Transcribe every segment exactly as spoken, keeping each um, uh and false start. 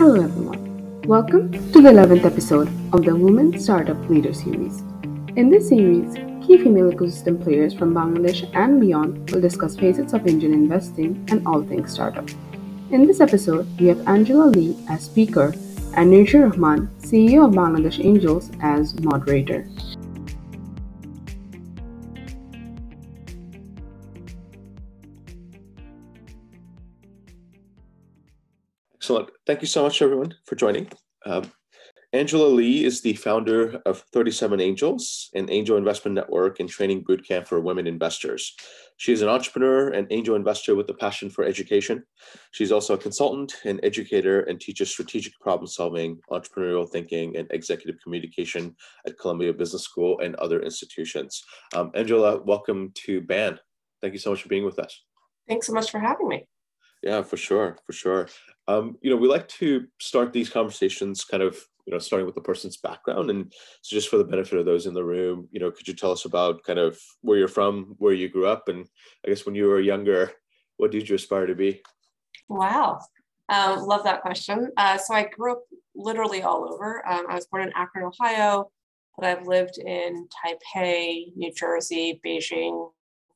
Hello everyone, welcome to the eleventh episode of the Women Startup Leader Series. In this series, key female ecosystem players from Bangladesh and beyond will discuss facets of Indian investing and all things startup. In this episode, we have Angela Lee as speaker and Nurul Rahman, C E O of Bangladesh Angels, as moderator. Excellent. Thank you so much, everyone, for joining. Um, Angela Lee is the founder of thirty-seven Angels, an angel investment network and training bootcamp for women investors. She is an entrepreneur and angel investor with a passion for education. She's also a consultant and educator and teaches strategic problem solving, entrepreneurial thinking, and executive communication at Columbia Business School and other institutions. Um, Angela, welcome to B A N. Thank you so much for being with us. Thanks so much for having me. Yeah, for sure, for sure. Um, you know, we like to start these conversations kind of, you know, starting with the person's background. And so just for the benefit of those in the room, you know, could you tell us about kind of where you're from, where you grew up? And I guess when you were younger, what did you aspire to be? Wow. Um, love that question. Uh, so I grew up literally all over. Um, I was born in Akron, Ohio, but I've lived in Taipei, New Jersey, Beijing,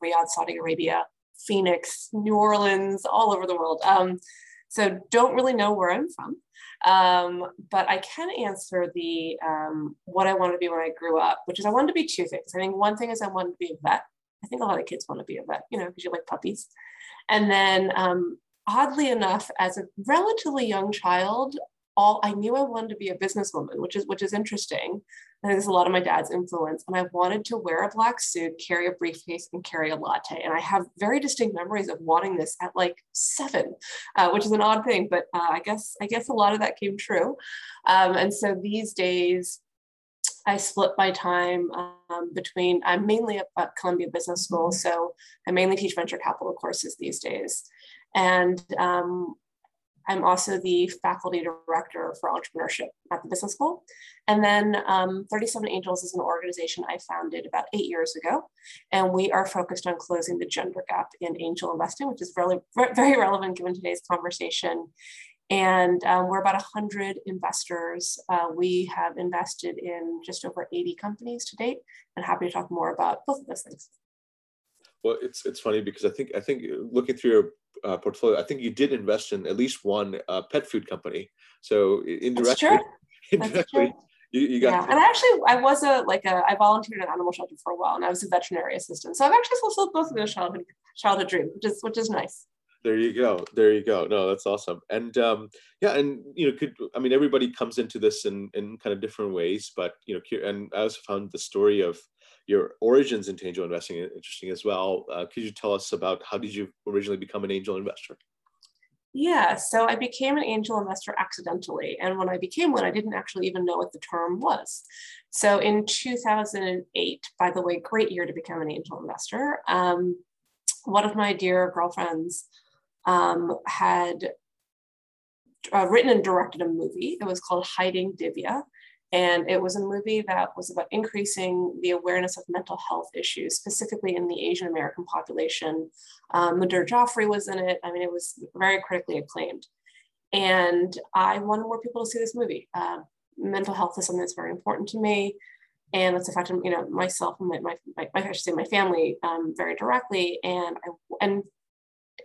Riyadh, Saudi Arabia, Phoenix, New Orleans, all over the world. Um, so don't really know where I'm from, um, but I can answer the um, what I wanted to be when I grew up, which is I wanted to be two things. I think one thing is I wanted to be a vet. I think a lot of kids want to be a vet, you know, because you like puppies. And then um, oddly enough, as a relatively young child, all I knew I wanted to be a businesswoman, which is which is interesting. I think there's a lot of my dad's influence, and I wanted to wear a black suit, carry a briefcase, and carry a latte. And I have very distinct memories of wanting this at like seven, uh, which is an odd thing, but uh, I guess I guess a lot of that came true. Um, and so these days, I split my time um, between. I'm mainly at Columbia Business School, so I mainly teach venture capital courses these days, and. Um, I'm also the faculty director for entrepreneurship at the business school. And then um, thirty-seven Angels is an organization I founded about eight years ago. And we are focused on closing the gender gap in angel investing, which is really very relevant given today's conversation. And um, we're about one hundred investors. Uh, we have invested in just over eighty companies to date, and happy to talk more about both of those things. Well, it's it's funny because I think I think looking through your uh, portfolio, I think you did invest in at least one uh, pet food company. So indirectly, That's true. indirectly That's true. you, you got. Yeah. And I actually, I was a like a I volunteered at an animal shelter for a while, and I was a veterinary assistant. So I've actually fulfilled both of those childhood childhood dreams, which is which is nice. There you go. There you go. No, that's awesome. And um, yeah, and you know, could I mean everybody comes into this in in kind of different ways, but you know, and I also found the story of your origins into angel investing is interesting as well. Uh, could you tell us about how did you originally become an angel investor? Yeah, so I became an angel investor accidentally. And when I became one, I didn't actually even know what the term was. So in two thousand eight, by the way, great year to become an angel investor. Um, one of my dear girlfriends um, had uh, written and directed a movie. It was called Hiding Divya. And it was a movie that was about increasing the awareness of mental health issues, specifically in the Asian American population. Um, Madhur Jaffrey was in it. I mean, it was very critically acclaimed. And I wanted more people to see this movie. Uh, mental health is something that's very important to me. And that's affected, you know, myself and my, my, my I should say my family um, very directly. And I, and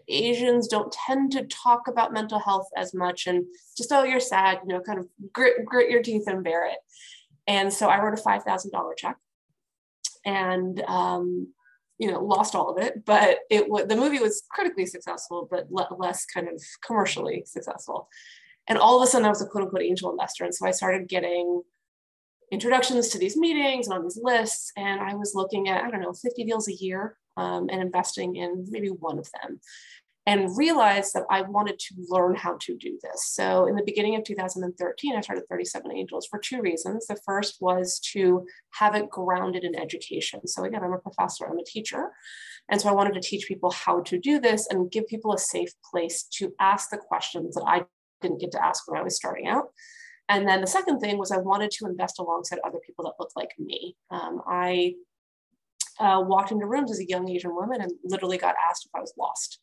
Asians don't tend to talk about mental health as much, and just, oh, you're sad, you know, kind of grit, grit your teeth and bear it. And so I wrote a five thousand dollars check and, um, you know, lost all of it, but it w- the movie was critically successful, but le- less kind of commercially successful. And all of a sudden I was a quote unquote angel investor. And so I started getting introductions to these meetings and on these lists. And I was looking at, I don't know, fifty deals a year. Um, and investing in maybe one of them, and realized that I wanted to learn how to do this. So in the beginning of two thousand thirteen, I started thirty-seven Angels for two reasons. The first was to have it grounded in education. So again, I'm a professor, I'm a teacher. And so I wanted to teach people how to do this and give people a safe place to ask the questions that I didn't get to ask when I was starting out. And then the second thing was I wanted to invest alongside other people that looked like me. Um, I Uh, walked into rooms as a young Asian woman and literally got asked if I was lost.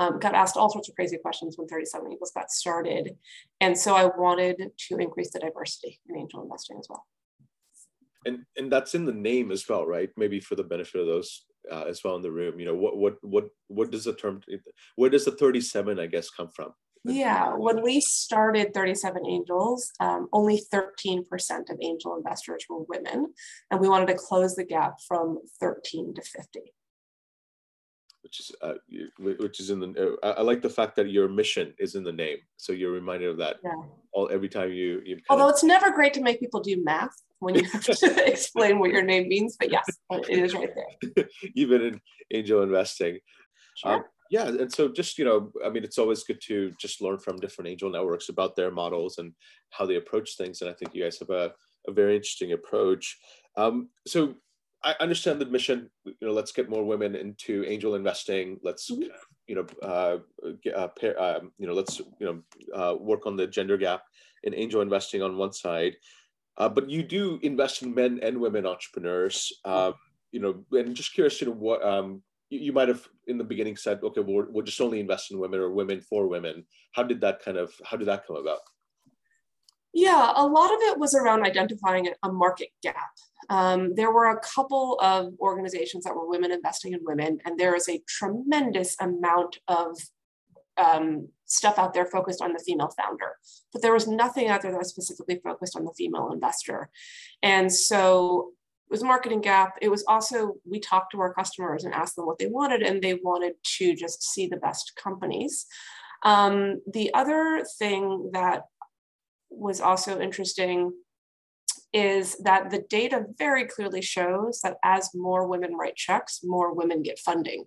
um, got asked all sorts of crazy questions when thirty-seven Angels got started. And so I wanted to increase the diversity in angel investing as well. And and that's in the name as well, right? Maybe for the benefit of those uh, as well in the room, you know, what what what what does the term, where does the thirty-seven, I guess, come from? Yeah, when we started thirty-seven Angels, um, only thirteen percent of angel investors were women, and we wanted to close the gap from thirteen to fifty. Which is uh, which is in the. I like the fact that your mission is in the name, so you're reminded of that yeah. all every time you. you Although of... it's never great to make people do math when you have to explain what your name means, but yes, it is right there. Even in angel investing. Sure. Um, Yeah, and so just, you know, I mean, it's always good to just learn from different angel networks about their models and how they approach things. And I think you guys have a, a very interesting approach. Um, so I understand the mission, you know, let's get more women into angel investing. Let's, mm-hmm. you know, uh, uh, pair, uh, you know, let's, you know, uh, work on the gender gap in angel investing on one side. Uh, but you do invest in men and women entrepreneurs, uh, you know, and just curious, you know, what, um, you might have in the beginning said, okay, we'll, we'll just only invest in women or women for women. How did that kind of, how did that come about? Yeah, a lot of it was around identifying a market gap. Um, there were a couple of organizations that were women investing in women, and there is a tremendous amount of um, stuff out there focused on the female founder, but there was nothing out there that was specifically focused on the female investor. And so it was a marketing gap. It was also, we talked to our customers and asked them what they wanted, and they wanted to just see the best companies. Um, the other thing that was also interesting is that the data very clearly shows that as more women write checks, more women get funding.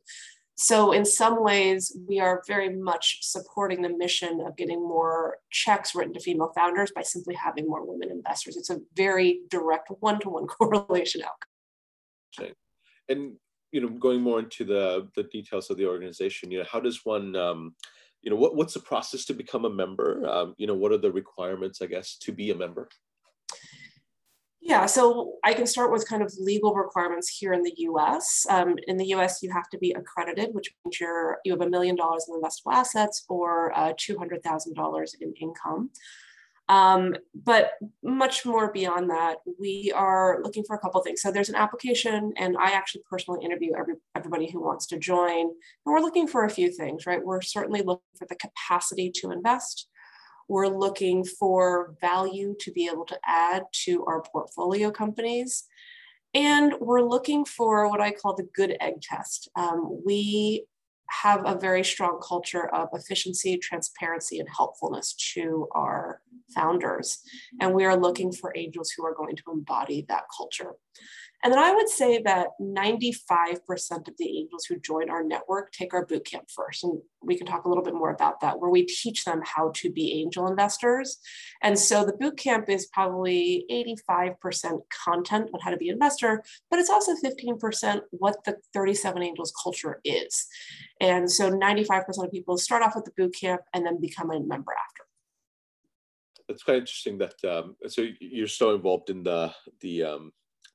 So in some ways, we are very much supporting the mission of getting more checks written to female founders by simply having more women investors. It's a very direct one-to-one correlation outcome. And, you know, going more into the, the details of the organization, you know, how does one, um, you know, what, what's the process to become a member? Um, you know, what are the requirements, I guess, to be a member? Yeah, so I can start with kind of legal requirements here in the U S. Um, in the U S, you have to be accredited, which means you're, you have a million dollars in investable assets or uh, two hundred thousand dollars in income. Um, but much more beyond that, we are looking for a couple of things. So there's an application, and I actually personally interview every, everybody who wants to join. And we're looking for a few things, right? We're certainly looking for the capacity to invest. We're looking for value to be able to add to our portfolio companies. And we're looking for what I call the good egg test. Um, we have a very strong culture of efficiency, transparency, and helpfulness to our founders. And we are looking for angels who are going to embody that culture. And then I would say that ninety-five percent of the angels who join our network take our bootcamp first. And we can talk a little bit more about that, where we teach them how to be angel investors. And so the bootcamp is probably eighty-five percent content on how to be an investor, but it's also fifteen percent what the thirty-seven Angels culture is. And so ninety-five percent of people start off with the bootcamp and then become a member after. It's quite interesting that, um, so you're so involved in the, the, um,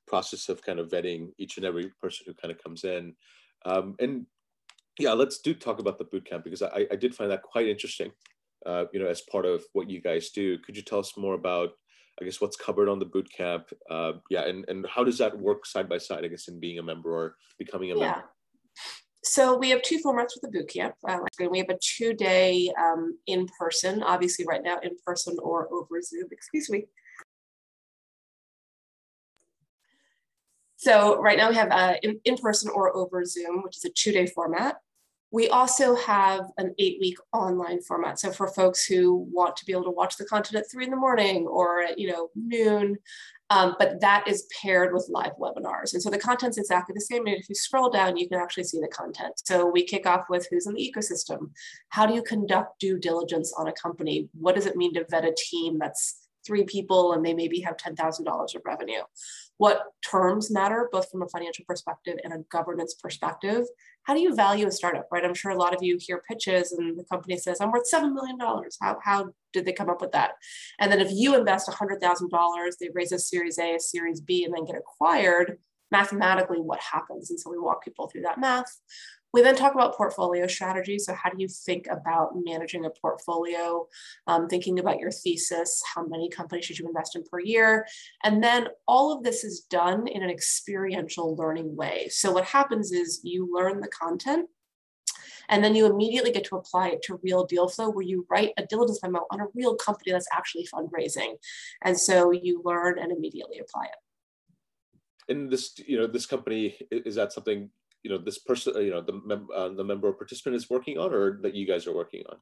process of kind of vetting each and every person who kind of comes in. Um, and yeah, let's do talk about the bootcamp, because I, I did find that quite interesting, uh, you know, as part of what you guys do. Could you tell us more about, I guess, what's covered on the bootcamp? Uh, yeah, and, and how does that work side by side, I guess, in being a member or becoming a yeah. member? So we have two formats with the bootcamp. Uh, we have a two-day um, in-person, obviously right now in-person or over Zoom, excuse me. So right now we have uh, in, in person or over Zoom, which is a two-day format. We also have an eight-week online format. So for folks who want to be able to watch the content at three in the morning or at, you know, noon, um, but that is paired with live webinars. And so the content's exactly the same. And if you scroll down, you can actually see the content. So we kick off with who's in the ecosystem. How do you conduct due diligence on a company? What does it mean to vet a team that's three people and they maybe have ten thousand dollars of revenue? What terms matter, both from a financial perspective and a governance perspective? How do you value a startup, right? I'm sure a lot of you hear pitches and the company says, I'm worth seven million dollars. How, how did they come up with that? And then if you invest one hundred thousand dollars, they raise a series A, a series B, and then get acquired, mathematically what happens? And so we walk people through that math. We then talk about portfolio strategy. So how do you think about managing a portfolio, um, thinking about your thesis, how many companies should you invest in per year? And then all of this is done in an experiential learning way. So what happens is you learn the content, and then you immediately get to apply it to real deal flow, where you write a diligence memo on a real company that's actually fundraising. And so you learn and immediately apply it. And this, you know, this company, is that something, you know, this person, you know, the, mem uh, the member or participant is working on, or that you guys are working on?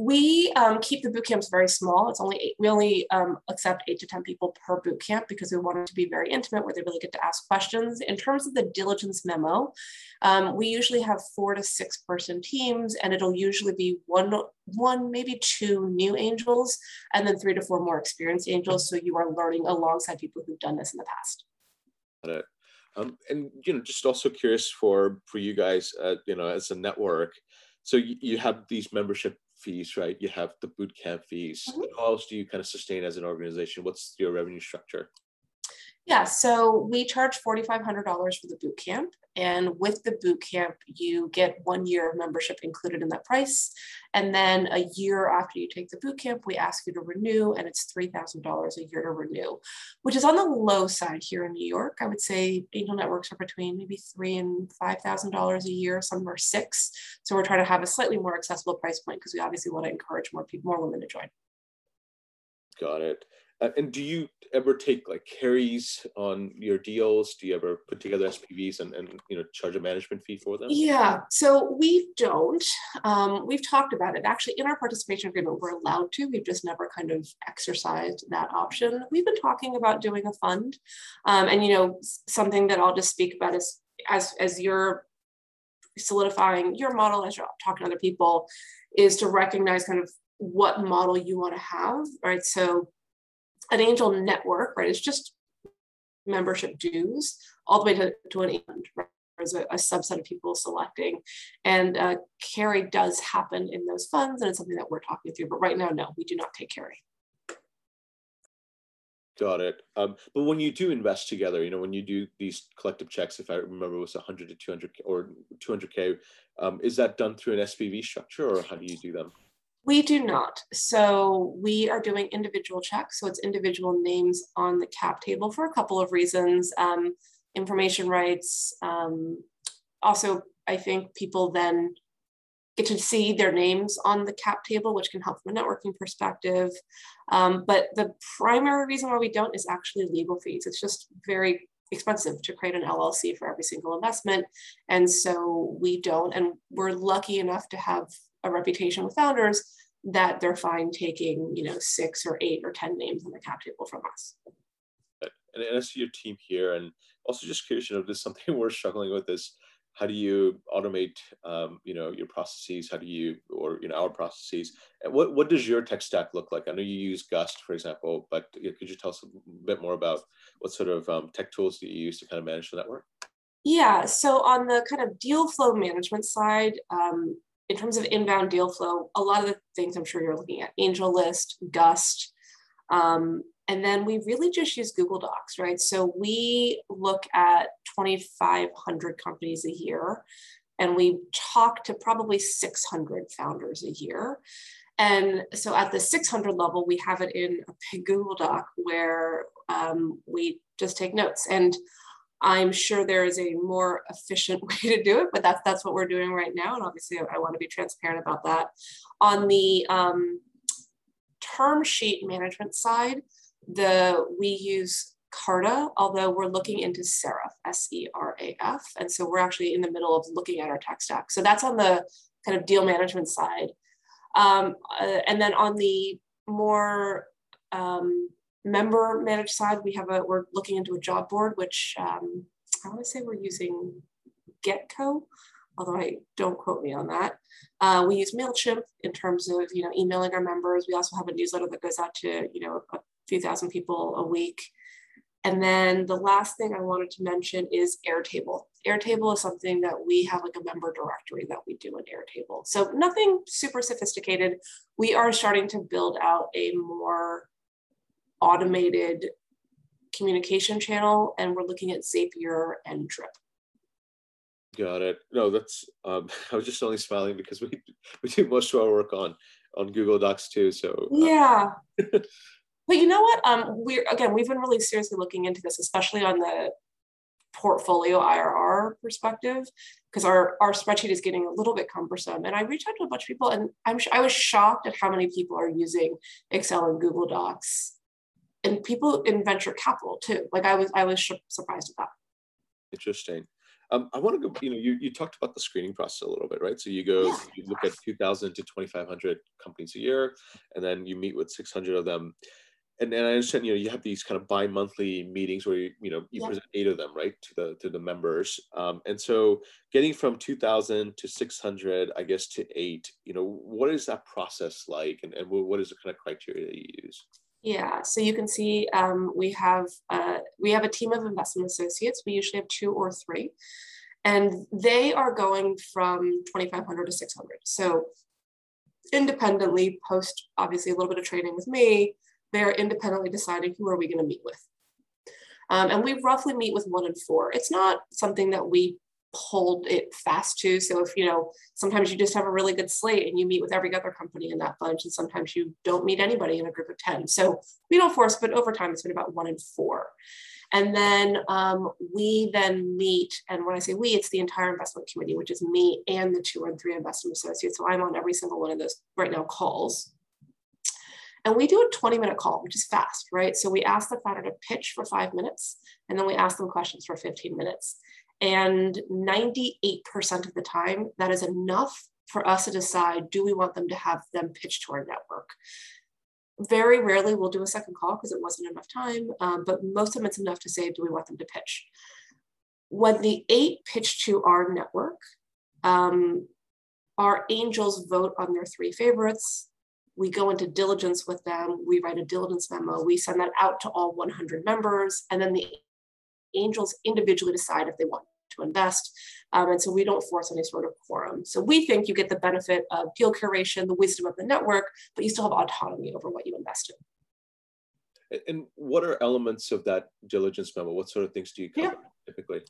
We um, keep the boot camps very small. It's only eight, we only um, accept eight to ten people per boot camp, because we want it to be very intimate, where they really get to ask questions. In terms of the diligence memo, um, we usually have four to six person teams, and it'll usually be one, one maybe two new angels, and then three to four more experienced angels. So you are learning alongside people who've done this in the past. Got it. Um, and you know, just also curious for for you guys, uh, you know, as a network. So you, you have these membership fees, right? You have the bootcamp fees. Mm-hmm. How else do you kind of sustain as an organization? What's your revenue structure? Yeah, so we charge forty-five hundred dollars for the bootcamp. And with the bootcamp, you get one year of membership included in that price. And then a year after you take the bootcamp, we ask you to renew, and it's three thousand dollars a year to renew, which is on the low side here in New York. I would say angel networks are between maybe three and five thousand dollars a year, some are six. So we're trying to have a slightly more accessible price point, because we obviously want to encourage more people, more women to join. Got it. Uh, and do you ever take like carries on your deals? Do you ever put together S P Vs and, and you know, charge a management fee for them? Yeah, so we don't. Um, we've talked about it. Actually, in our participation agreement, we're allowed to. We've just never kind of exercised that option. We've been talking about doing a fund. Um, and, you know, something that I'll just speak about is as, as you're solidifying your model, as you're talking to other people, is to recognize kind of what model you want to have, right? So an angel network, right, it's just membership dues all the way to, to an end, right? There's a, a subset of people selecting, and uh, carry does happen in those funds, and it's something that we're talking through, but right now, no, we do not take carry. Got it. Um, but when you do invest together, you know, when you do these collective checks, if I remember it was one hundred to two hundred or two hundred K, um, is that done through an S P V structure, or how do you do them? We do not. So we are doing individual checks. So it's individual names on the cap table for a couple of reasons. Um, information rights. Um, also, I think people then get to see their names on the cap table, which can help from a networking perspective. Um, but the primary reason why we don't is actually legal fees. It's just very expensive to create an L L C for every single investment. And so we don't. And we're lucky enough to have a reputation with founders that they're fine taking, you know, six or eight or ten names on the cap table from us. And I see your team here, and also just curious, you know, this is something we're struggling with is how do you automate, um, you know, your processes? How do you, or you know, our processes? And what what does your tech stack look like? I know you use Gust, for example, but you know, could you tell us a bit more about what sort of um, tech tools do you use to kind of manage the network? Yeah, so on the kind of deal flow management side. Um, In terms of inbound deal flow, a lot of the things I'm sure you're looking at, AngelList, Gust, um, and then we really just use Google Docs, right? So we look at twenty-five hundred companies a year, and we talk to probably six hundred founders a year. And so at the six hundred level, we have it in a big Google Doc where um, we just take notes. And I'm sure there is a more efficient way to do it, but that's that's what we're doing right now. And obviously I, I want to be transparent about that. On the um, term sheet management side, the we use Carta, although we're looking into Seraph, S E R A F. And so we're actually in the middle of looking at our tech stack. So that's on the kind of deal management side. Um, uh, and then on the more, um, member managed side, we have a we're looking into a job board, which um, I want to say we're using GetCo, although I don't quote me on that. Uh, we use MailChimp in terms of you know emailing our members. We also have a newsletter that goes out to you know a few thousand people a week. And then the last thing I wanted to mention is Airtable. Airtable is something that we have like a member directory that we do in Airtable. So nothing super sophisticated. We are starting to build out a more automated communication channel, and we're looking at Zapier and Drip. Got it. No, that's, um, I was just only smiling because we, we do most of our work on, on Google Docs too. So yeah. Um, but you know what? Um, we're, again, we've been really seriously looking into this, especially on the portfolio I R R perspective, because our, our spreadsheet is getting a little bit cumbersome. And I reached out to a bunch of people, and I'm I was shocked at how many people are using Excel and Google Docs, and people in venture capital too. Like I was, I was surprised at that. Interesting. Um, I want to go, you know, you, you talked about the screening process a little bit, right? So you go, yeah. you look at two thousand to twenty-five hundred companies a year, and then you meet with six hundred of them. And then I understand, you know, you have these kind of bi-monthly meetings where, you, you know, you yeah. present eight of them, right, to the to the members. Um, and so getting from two thousand to six hundred, I guess, to eight, you know, what is that process like? And, and what is the kind of criteria that you use? Yeah, so you can see um, we have uh, we have a team of investment associates. We usually have two or three, and they are going from twenty-five hundred to six hundred. So independently, post obviously a little bit of training with me, they're independently deciding who are we going to meet with. Um, and we roughly meet with one in four. It's not something that we hold it fast to. So if, you know, sometimes you just have a really good slate and you meet with every other company in that bunch, and sometimes you don't meet anybody in a group of ten. So we don't force, but over time it's been about one in four. And then um, we then meet, and when I say we, it's the entire investment committee, which is me and the two and three investment associates. So I'm on every single one of those right now calls. And we do a twenty minute call, which is fast, right? So we ask the founder to pitch for five minutes, and then we ask them questions for fifteen minutes. And ninety-eight percent of the time, that is enough for us to decide, do we want them to have them pitch to our network? Very rarely we'll do a second call because it wasn't enough time, um, but most of them it's enough to say, do we want them to pitch? When the eight pitch to our network, um, our angels vote on their three favorites. We go into diligence with them. We write a diligence memo. We send that out to all one hundred members, and then the angels individually decide if they want to invest. Um, and so we don't force any sort of quorum. So we think you get the benefit of deal curation, the wisdom of the network, but you still have autonomy over what you invest in. And what are elements of that diligence memo? What sort of things do you cover yeah. typically?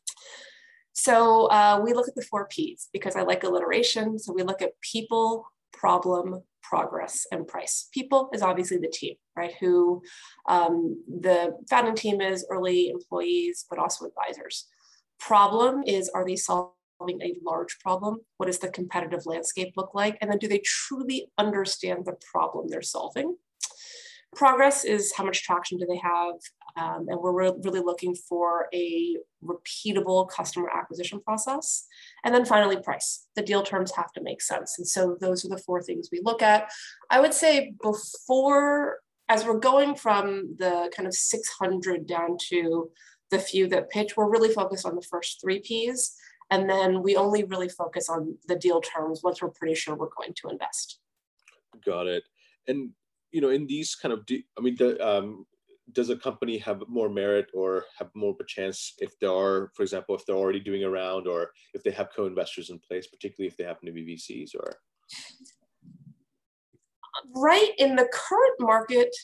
So uh, we look at the four Ps because I like alliteration. So we look at people, problem, progress, and price. People is obviously the team, right? Who um, the founding team is, early employees, but also advisors. Problem is, are they solving a large problem? What does the competitive landscape look like? And then do they truly understand the problem they're solving? Progress is how much traction do they have? Um, and we're re really looking for a repeatable customer acquisition process. And then finally, price. The deal terms have to make sense. And so those are the four things we look at. I would say before, as we're going from the kind of six hundred down to the few that pitch, we're really focused on the first three Ps. And then we only really focus on the deal terms once we're pretty sure we're going to invest. Got it. And you know, in these kind of, I mean, the, um, does a company have more merit or have more of a chance if they are, for example, if they're already doing a round, or if they have co-investors in place, particularly if they happen to be V Cs or? Right, in the current market,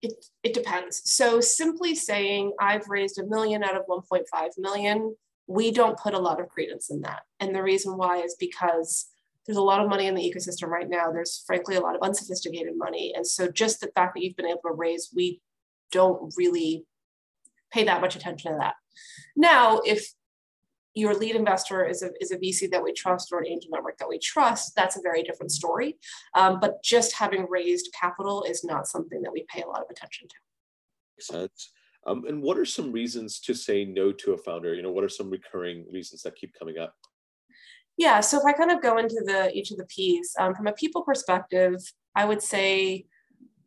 it, it depends. So simply saying I've raised a million out of one point five million, we don't put a lot of credence in that. And the reason why is because there's a lot of money in the ecosystem right now. There's frankly a lot of unsophisticated money. And so just the fact that you've been able to raise, we don't really pay that much attention to that. Now, if your lead investor is a, is a V C that we trust or an angel network that we trust, that's a very different story. Um, but just having raised capital is not something that we pay a lot of attention to. Makes sense. Um, and what are some reasons to say no to a founder? You know, what are some recurring reasons that keep coming up? Yeah, so if I kind of go into the each of the Ps, um, from a people perspective, I would say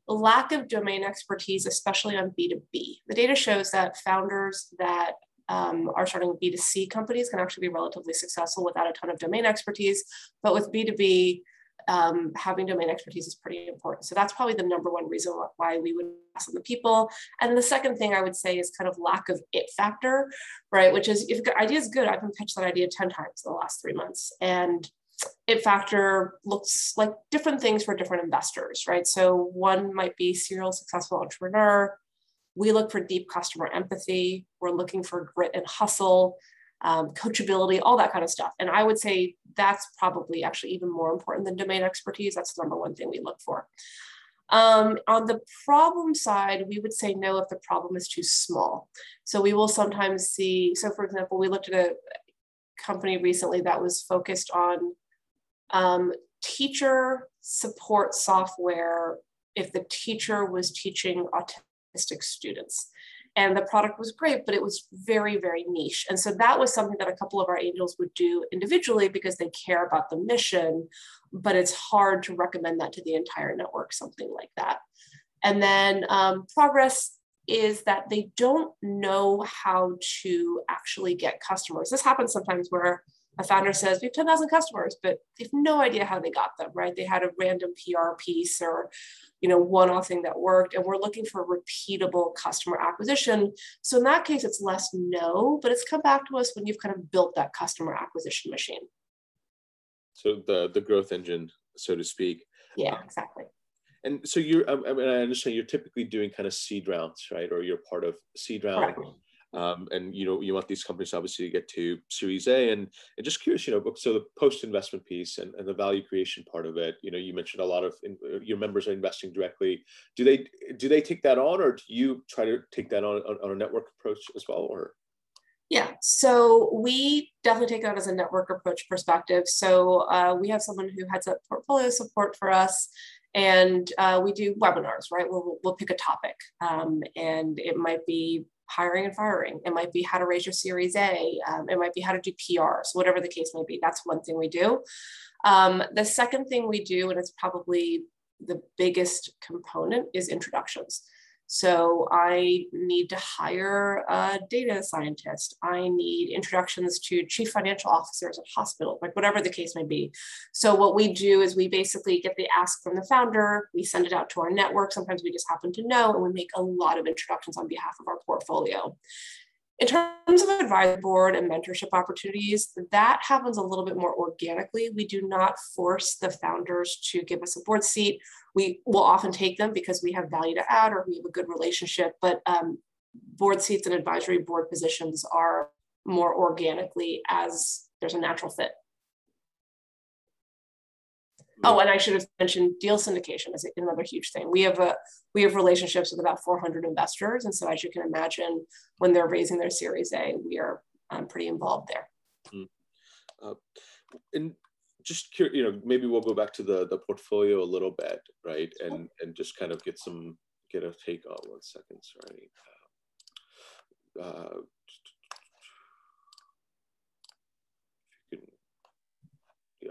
lack of domain expertise, especially on B two B. The data shows that founders that um, are starting B two C companies can actually be relatively successful without a ton of domain expertise, but with B two B, um, having domain expertise is pretty important. So that's probably the number one reason why we would ask on the people. And the second thing I would say is kind of lack of it factor, right? Which is, if the idea is good, I've been pitched that idea ten times in the last three months. And it factor looks like different things for different investors, right? So one might be serial successful entrepreneur. We look for deep customer empathy. We're looking for grit and hustle. um, coachability, all that kind of stuff. And I would say that's probably actually even more important than domain expertise. That's the number one thing we look for. Um, on the problem side, we would say no if the problem is too small. So we will sometimes see, so for example, we looked at a company recently that was focused on um, teacher support software if the teacher was teaching autistic students. And the product was great, but it was very, very niche. And so that was something that a couple of our angels would do individually because they care about the mission, but it's hard to recommend that to the entire network, something like that. And then um, progress is that they don't know how to actually get customers. This happens sometimes where a founder says, we have ten thousand customers, but they have no idea how they got them, right? They had a random P R piece or, you know, one-off thing that worked, and we're looking for repeatable customer acquisition. So in that case, it's less no, but it's come back to us when you've kind of built that customer acquisition machine. So the, the growth engine, so to speak. Yeah, exactly. And so you're, I mean, I understand you're typically doing kind of seed rounds, right? Or you're part of seed round. Correct. Um, and, you know, you want these companies obviously to get to Series A, and, and just curious, you know, so the post-investment piece and, and the value creation part of it, you know, you mentioned a lot of in, your members are investing directly. Do they, do they take that on, or do you try to take that on, on, on a network approach as well, or? Yeah, so we definitely take that as a network approach perspective. So uh, we have someone who heads up portfolio support for us, and uh, we do webinars, right? We'll, we'll pick a topic, um, and it might be hiring and firing. It might be how to raise your Series A. Um, it might be how to do P R. So whatever the case may be, that's one thing we do. Um, the second thing we do, and it's probably the biggest component, is introductions. So I need to hire a data scientist. I need introductions to chief financial officers at hospitals, like whatever the case may be. So what we do is we basically get the ask from the founder, we send it out to our network. Sometimes we just happen to know, and we make a lot of introductions on behalf of our portfolio. In terms of advisory board and mentorship opportunities, that happens a little bit more organically. We do not force the founders to give us a board seat. We will often take them because we have value to add or we have a good relationship, but um, board seats and advisory board positions are more organically as there's a natural fit. Oh, and I should have mentioned deal syndication is another huge thing. We have a we have relationships with about four hundred investors, and so as you can imagine, when they're raising their Series A, we are um, pretty involved there. Mm. Uh, and just curious, you know, maybe we'll go back to the the portfolio a little bit, right? And and just kind of get some get a take on one second. Sorry. Uh, if you can,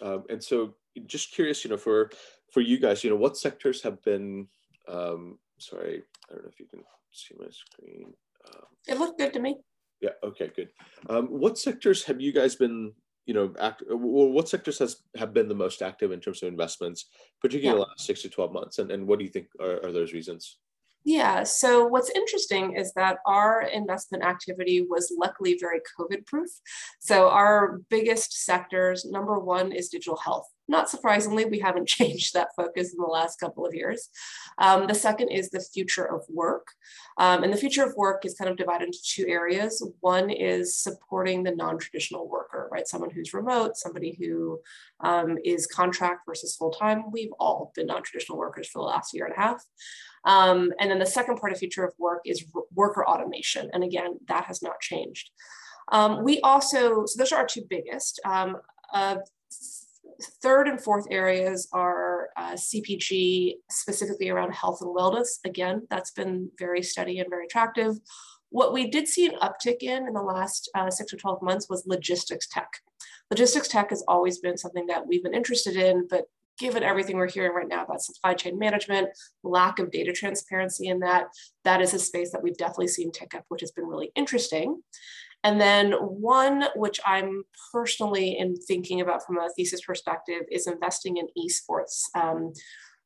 yeah, um, and so. Just curious, you know, for for you guys, you know, what sectors have been? Um, sorry, I don't know if you can see my screen. Um, it looked good to me. Yeah. Okay. Good. Um, what sectors have you guys been? You know, act, or what sectors has have been the most active in terms of investments, particularly yeah. the last six to twelve months? And and what do you think are, are those reasons? Yeah. So what's interesting is that our investment activity was luckily very COVID proof. So our biggest sectors, number one, is digital health. Not surprisingly, we haven't changed that focus in the last couple of years. Um, the second is the future of work. Um, and the future of work is kind of divided into two areas. One is supporting the non-traditional worker, right? Someone who's remote, somebody who um, is contract versus full-time. We've all been non-traditional workers for the last year and a half. Um, and then the second part of future of work is worker automation. And again, that has not changed. Um, we also, so those are our two biggest. Um, uh, Third and fourth areas are uh, C P G, specifically around health and wellness. Again, that's been very steady and very attractive. What we did see an uptick in in the last uh, six or twelve months was logistics tech. Logistics tech has always been something that we've been interested in, but given everything we're hearing right now about supply chain management, lack of data transparency in that, that is a space that we've definitely seen tick up, which has been really interesting. And then one, which I'm personally in thinking about from a thesis perspective, is investing in esports. Um,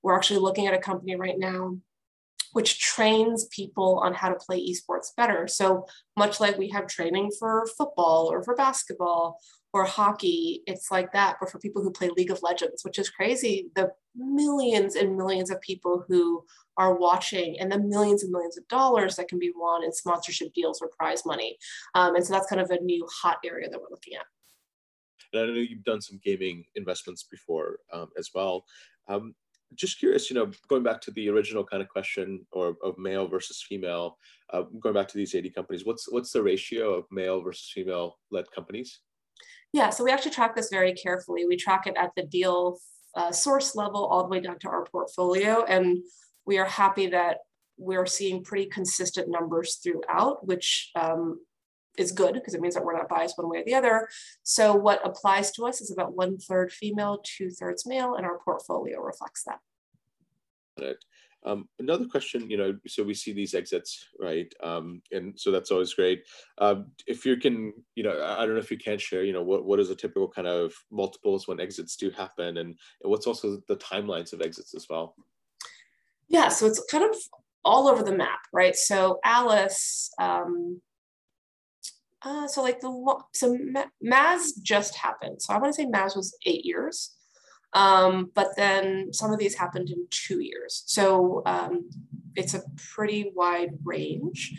we're actually looking at a company right now which trains people on how to play esports better. So much like we have training for football or for basketball or hockey, it's like that, but for people who play League of Legends, which is crazy, the millions and millions of people who are watching and the millions and millions of dollars that can be won in sponsorship deals or prize money. Um, and so that's kind of a new hot area that we're looking at. And I know you've done some gaming investments before um, as well. Um, just curious, you know, going back to the original kind of question or of male versus female, uh, going back to these eighty companies, what's what's the ratio of male versus female-led companies? Yeah, so we actually track this very carefully. We track it at the deal uh, source level all the way down to our portfolio. And we are happy that we're seeing pretty consistent numbers throughout, which um, is good because it means that we're not biased one way or the other. So what applies to us is about one third female, two thirds male, and our portfolio reflects that. Right. Um, another question, you know, so we see these exits, right? Um, and so that's always great. Um, if you can, you know, I don't know if you can share, you know, what, what is a typical kind of multiples when exits do happen, and what's also the timelines of exits as well? Yeah, so it's kind of all over the map, right? So Alice, um, Uh, so like the, so Maz just happened. So I want to say Maz was eight years, um, but then some of these happened in two years. So um, it's a pretty wide range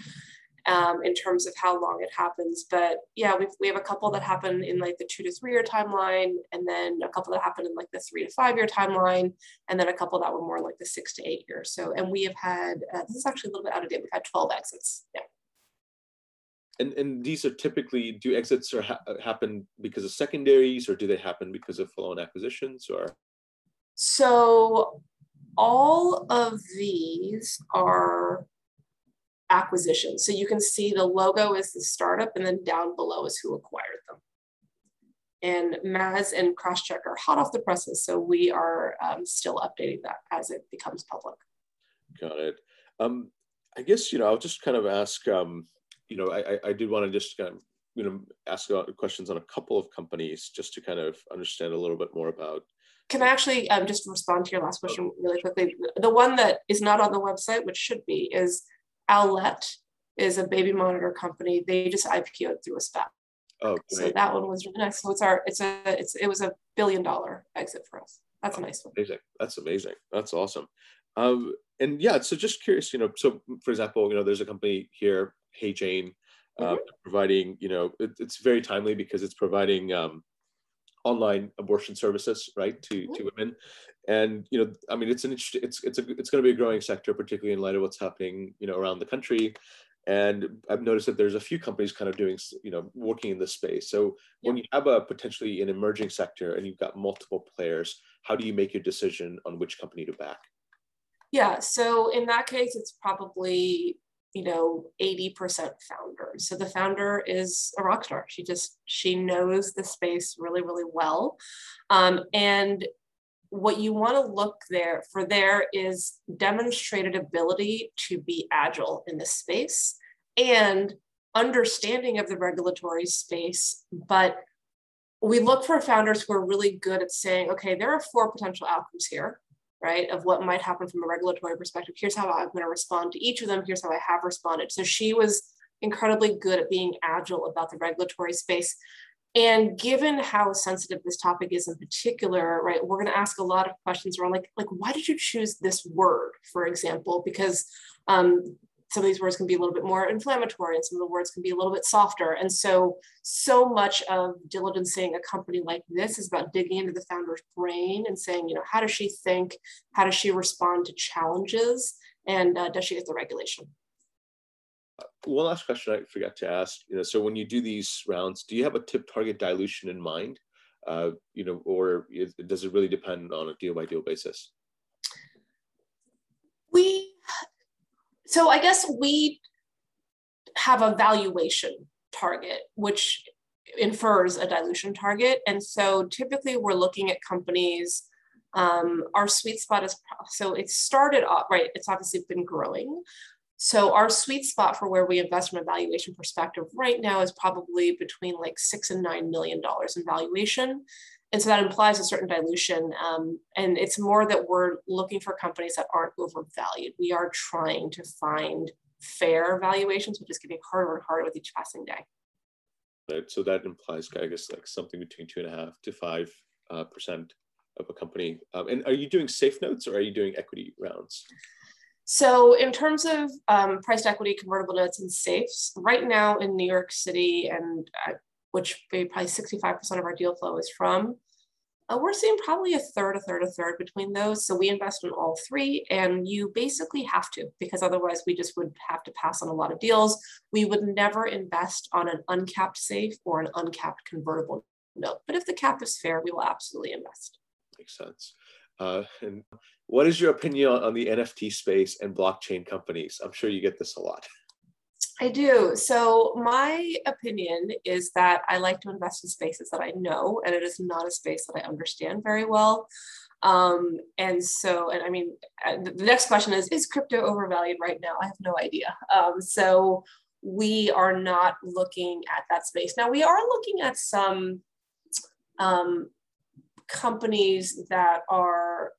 um, in terms of how long it happens. But yeah, we've, we have a couple that happen in like the two to three year timeline, and then a couple that happen in like the three to five year timeline, and then a couple that were more like the six to eight years. So, and we have had, uh, this is actually a little bit out of date, we've had twelve exits, yeah. And, and these are typically, do exits or ha happen because of secondaries, or do they happen because of full-on acquisitions, or? So all of these are acquisitions. So you can see the logo is the startup, and then down below is who acquired them. And Maz and Crosscheck are hot off the presses. So we are um, still updating that as it becomes public. Got it. Um, I guess, you know, I'll just kind of ask, um, you know, I, I did want to just kind of, you know, ask questions on a couple of companies just to kind of understand a little bit more about. Can I actually um, just respond to your last question really quickly? The one that is not on the website, which should be, is Owlet, is a baby monitor company. They just I P O'd through a SPAC. Oh, great. So that one was really nice. So it's our, it's a, it's, it was a billion dollar exit for us. That's a nice one. Amazing. That's amazing. That's awesome. Um, and yeah, so just curious, you know, so for example, you know, there's a company here, Hey Jane, uh, mm-hmm. providing, you know, it, it's very timely because it's providing um, online abortion services, right, to, mm-hmm. to women. And, you know, I mean, it's an interesting, it's, it's, a, it's going to be a growing sector, particularly in light of what's happening, you know, around the country. And I've noticed that there's a few companies kind of doing, you know, working in this space. So yeah. When you have a potentially an emerging sector and you've got multiple players, how do you make your decision on which company to back? Yeah, so in that case, it's probably, you know, eighty percent founder. So the founder is a rock star. She just, she knows the space really, really well. Um, and what you want to look there for there is demonstrated ability to be agile in this space and understanding of the regulatory space. But we look for founders who are really good at saying, okay, there are four potential outcomes here, right, of what might happen from a regulatory perspective. Here's how I'm going to respond to each of them. Here's how I have responded. So she was incredibly good at being agile about the regulatory space. And given how sensitive this topic is in particular, right, we're going to ask a lot of questions around like, like why did you choose this word, for example, because um, some of these words can be a little bit more inflammatory and some of the words can be a little bit softer. And so, so much of diligencing a company like this is about digging into the founder's brain and saying, you know, how does she think? How does she respond to challenges? And uh, does she get the regulation? One last question I forgot to ask, you know, so when you do these rounds, do you have a tip target dilution in mind? Uh, you know, or is, does it really depend on a deal by deal basis? We, So I guess we have a valuation target, which infers a dilution target. And so typically we're looking at companies, um, our sweet spot is, so it started off, right, it's obviously been growing. So our sweet spot for where we invest from a valuation perspective right now is probably between like six and nine million dollars in valuation. And so that implies a certain dilution. Um, and it's more that we're looking for companies that aren't overvalued. We are trying to find fair valuations, which is getting harder and harder with each passing day. Right. So that implies, I guess, like something between two and a half to five uh, percent of a company. Um, and are you doing safe notes or are you doing equity rounds? So in terms of um, priced equity, convertible notes, and safes, right now in New York City, and uh, which probably sixty-five percent of our deal flow is from, uh, we're seeing probably a third, a third, a third between those. So we invest in all three, and you basically have to, because otherwise we just would have to pass on a lot of deals. We would never invest on an uncapped safe or an uncapped convertible note. But if the cap is fair, we will absolutely invest. Makes sense. Uh, and what is your opinion on the N F T space and blockchain companies? I'm sure you get this a lot. I do. So my opinion is that I like to invest in spaces that I know, and it is not a space that I understand very well. Um, and so, and I mean, the next question is, is crypto overvalued right now? I have no idea. Um, so we are not looking at that space. Now we are looking at some um, companies that are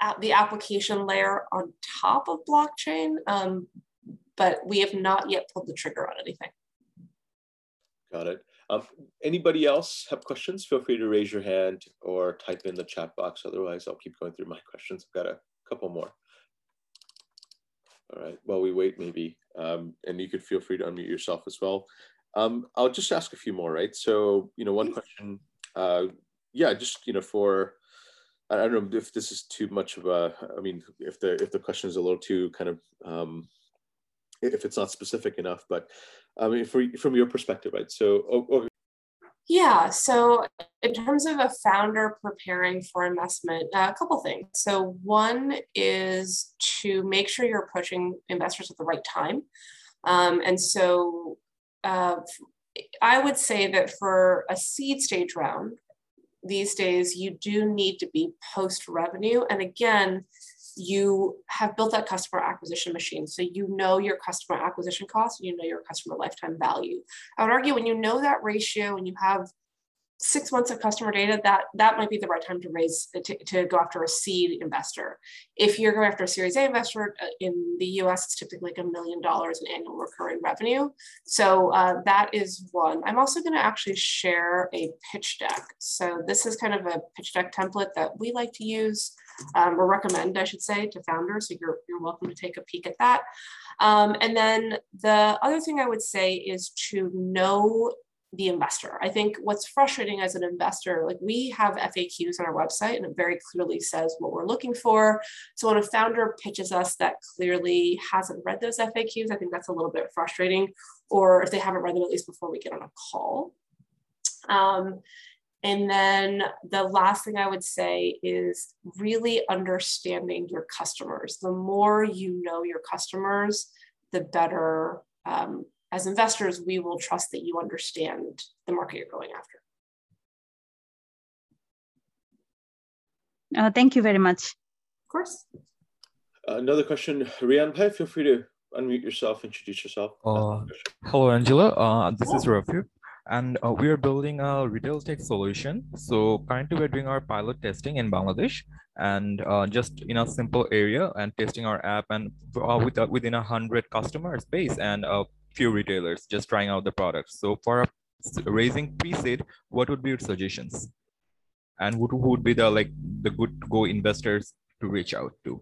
at the application layer on top of blockchain, um, but we have not yet pulled the trigger on anything. Got it. Um, anybody else have questions? Feel free to raise your hand or type in the chat box. Otherwise, I'll keep going through my questions. I've got a couple more. All right, while we wait maybe, um, and you could feel free to unmute yourself as well. Um, I'll just ask a few more, right? So, you know, one question, uh, yeah, just, you know, for, I don't know if this is too much of a, I mean, if the if the question is a little too kind of, um, if it's not specific enough, but I mean, for, from your perspective, right? So, oh, oh. Yeah, so in terms of a founder preparing for investment, uh, a couple things. So one is to make sure you're approaching investors at the right time. Um, and so uh, I would say that for a seed stage round, these days, you do need to be post-revenue. And again, you have built that customer acquisition machine. So you know your customer acquisition costs, you know your customer lifetime value. I would argue when you know that ratio and you have six months of customer data, that, that might be the right time to raise, to, to go after a seed investor. If you're going after a Series A investor in the U S, it's typically like a million dollars in annual recurring revenue. So uh, that is one. I'm also going to actually share a pitch deck. So this is kind of a pitch deck template that we like to use, um, or recommend, I should say, to founders. So you're, you're welcome to take a peek at that. Um, and then the other thing I would say is to know the investor. I think what's frustrating as an investor, like we have F A Qs on our website and it very clearly says what we're looking for. So when a founder pitches us that clearly hasn't read those F A Qs, I think that's a little bit frustrating, or if they haven't read them at least before we get on a call. Um, and then the last thing I would say is really understanding your customers. The more you know your customers, the better. Um, As investors, we will trust that you understand the market you're going after. Uh, thank you very much. Of course. Uh, another question, Rian Bhai, feel free to unmute yourself, introduce yourself. Uh, hello, Angela. Uh, this oh. is Rafi, and uh, we are building a retail tech solution. So currently we're doing our pilot testing in Bangladesh, and uh, just in a simple area and testing our app, and uh, with, uh, within a hundred customer space and uh, few retailers just trying out the products. So for raising pre-seed, what would be your suggestions? And who would be the like the good to go investors to reach out to?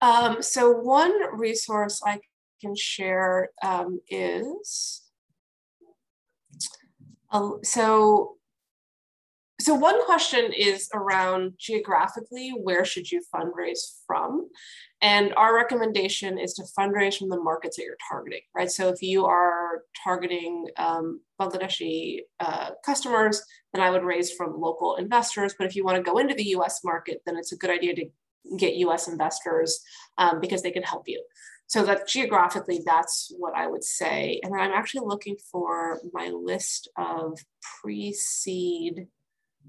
Um, so one resource I can share um, is, uh, so, so one question is around geographically, where should you fundraise from? And our recommendation is to fundraise from the markets that you're targeting, right? So if you are targeting um, Bangladeshi uh, customers, then I would raise from local investors. But if you want to go into the U S market, then it's a good idea to get U S investors um, because they can help you. So that geographically, that's what I would say. And then I'm actually looking for my list of pre-seed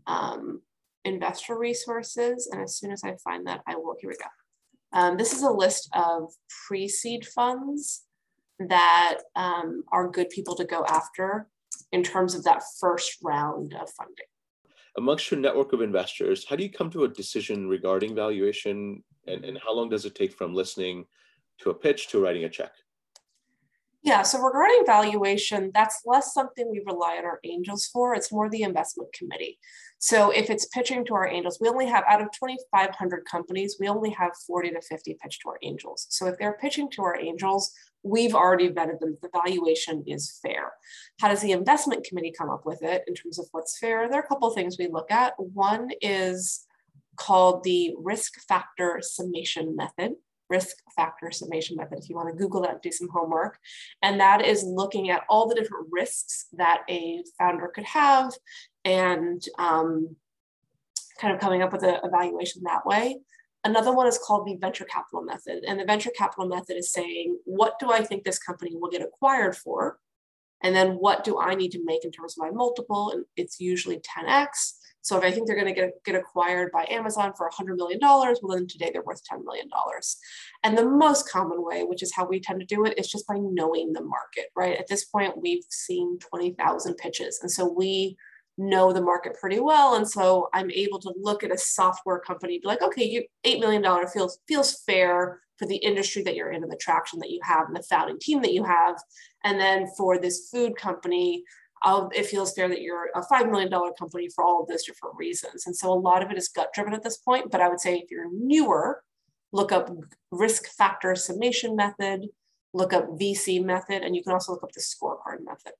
um, investor resources. And as soon as I find that, I will, here we go. Um, this is a list of pre-seed funds that um, are good people to go after. in terms of that first round of funding. Amongst your network of investors, how do you come to a decision regarding valuation, and, and how long does it take from listening to a pitch to writing a check? Yeah, so regarding valuation, that's less something we rely on our angels for. It's more the investment committee. So if it's pitching to our angels, we only have, out of twenty-five hundred companies, we only have forty to fifty pitch to our angels. So if they're pitching to our angels, we've already vetted them. The valuation is fair. How does the investment committee come up with it in terms of what's fair? There are a couple of things we look at. One is called the risk factor summation method. Risk factor summation method, if you want to Google that, do some homework. And that is looking at all the different risks that a founder could have and um, kind of coming up with an evaluation that way. Another one is called the venture capital method. And the venture capital method is saying, what do I think this company will get acquired for? And then what do I need to make in terms of my multiple? And it's usually ten X. So if I think they're going to get, get acquired by Amazon for one hundred million dollars, well, then today they're worth ten million dollars. And the most common way, which is how we tend to do it, is just by knowing the market, right? At this point, we've seen twenty thousand pitches. And so we know the market pretty well. And so I'm able to look at a software company, be like, okay, you, eight million dollars feels, feels fair for the industry that you're in and the traction that you have and the founding team that you have. And then for this food company, I'll, it feels fair that you're a five million dollars company for all of those different reasons. And so a lot of it is gut driven at this point, but I would say if you're newer, look up risk factor summation method, look up V C method, and you can also look up the scorecard method.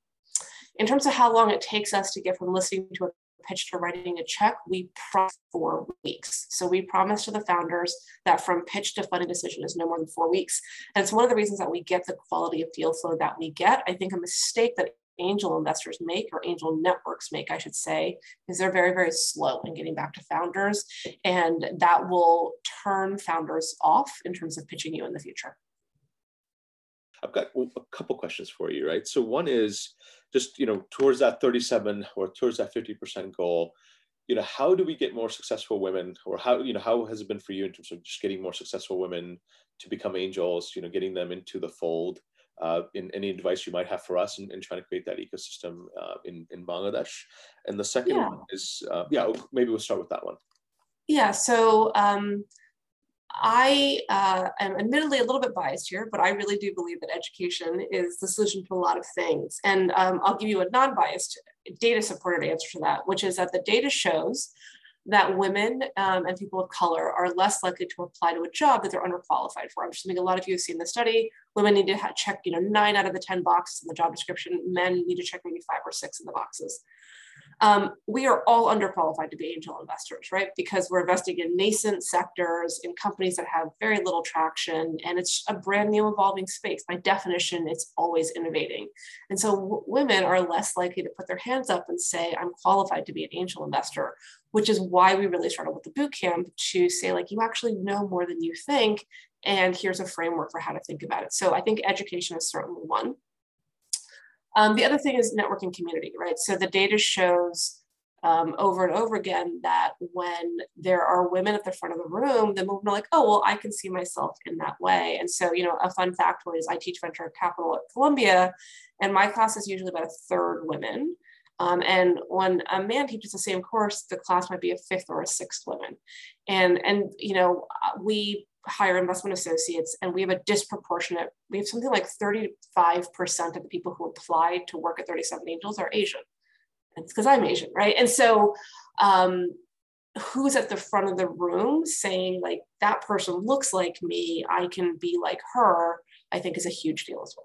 In terms of how long it takes us to get from listening to a pitch to writing a check, we promise four weeks. So we promise to the founders that from pitch to funding decision is no more than four weeks. And it's one of the reasons that we get the quality of deal flow that we get. I think a mistake that angel investors make, or angel networks make, I should say, is they're very, very slow in getting back to founders. And that will turn founders off in terms of pitching you in the future. I've got a couple questions for you, right? So one is just, you know, towards that thirty-seven or towards that fifty percent goal, you know, how do we get more successful women, or how, you know, how has it been for you in terms of just getting more successful women to become angels, you know, getting them into the fold? Uh, in any advice you might have for us in, in trying to create that ecosystem uh, in, in Bangladesh? And the second yeah. one is, uh, yeah, maybe we'll start with that one. Yeah, so um, I uh, am admittedly a little bit biased here, but I really do believe that education is the solution to a lot of things. And um, I'll give you a non-biased data-supported answer to that, which is that the data shows that women um, and people of color are less likely to apply to a job that they're underqualified for. I'm assuming a lot of you have seen the study. Women need to ha- check, you know, nine out of the ten boxes in the job description. Men need to check maybe five or six in the boxes. Um, we are all underqualified to be angel investors, right? Because we're investing in nascent sectors, in companies that have very little traction, and it's a brand new evolving space. By definition, it's always innovating. And so w- women are less likely to put their hands up and say, I'm qualified to be an angel investor, which is why we really started with the bootcamp to say, like, you actually know more than you think, and here's a framework for how to think about it. So I think education is certainly one. Um, the other thing is networking community, right? So the data shows um, over and over again that when there are women at the front of the room, the movement are like, oh, well, I can see myself in that way. And so, you know, a fun factoid is I teach venture capital at Columbia, and my class is usually about a third women. Um, and when a man teaches the same course, the class might be a fifth or a sixth women. And, and you know, we hire investment associates, and we have a disproportionate, we have something like thirty-five percent of the people who applied to work at thirty-seven Angels are Asian. And it's because I'm Asian, right? And so um, who's at the front of the room saying, like, that person looks like me, I can be like her, I think is a huge deal as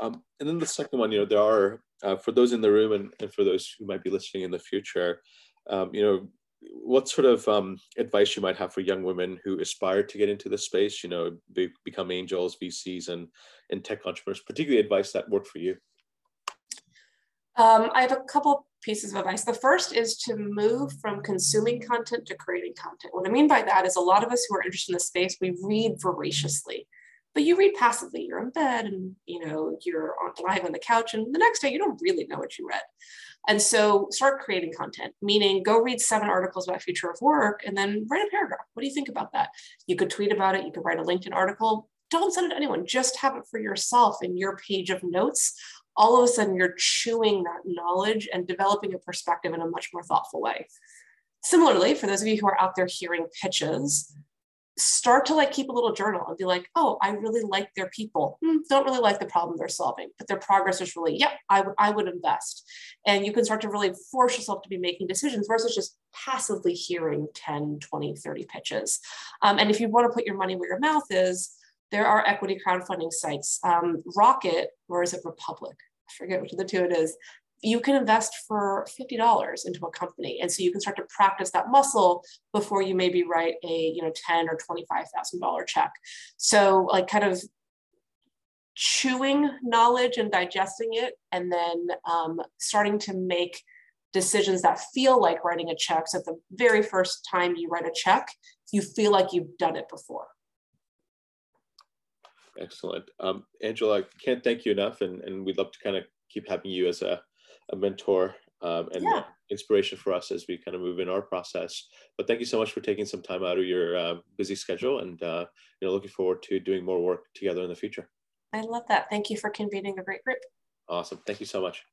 well. Um, and then the second one, you know, there are, uh, for those in the room and, and for those who might be listening in the future, um, you know, what sort of um, advice you might have for young women who aspire to get into this space, you know, be, become angels, V Cs, and, and tech entrepreneurs, particularly advice that worked for you? Um, I have a couple pieces of advice. The first is to move from consuming content to creating content. What I mean by that is a lot of us who are interested in this space, we read voraciously. But you read passively, you're in bed and, you know, you're on live on the couch, and the next day you don't really know what you read. And so start creating content, meaning go read seven articles about future of work and then write a paragraph. What do you think about that? You could tweet about it. You could write a LinkedIn article. Don't send it to anyone. Just have it for yourself in your page of notes. all of a sudden you're chewing that knowledge and developing a perspective in a much more thoughtful way. Similarly, for those of you who are out there hearing pitches, start to like keep a little journal and be like, oh, I really like their people. Hmm, don't really like the problem they're solving, but their progress is really, yep, I, I would invest. And you can start to really force yourself to be making decisions versus just passively hearing ten, twenty, thirty pitches. Um, and if you want to put your money where your mouth is, there are equity crowdfunding sites. Um, Rocket, or is it Republic? I forget which of the two it is. You can invest for fifty dollars into a company. And so you can start to practice that muscle before you maybe write a, you know, ten or twenty-five thousand dollar check. So like kind of chewing knowledge and digesting it, and then um, starting to make decisions that feel like writing a check. So the very first time you write a check, you feel like you've done it before. Excellent. Um, Angela, I can't thank you enough. And, and we'd love to kind of keep having you as a a mentor um, and yeah. inspiration for us as we kind of move in our process. But thank you so much for taking some time out of your uh, busy schedule, and uh, you know, looking forward to doing more work together in the future. I love that. Thank you for convening a great group. Awesome. Thank you so much.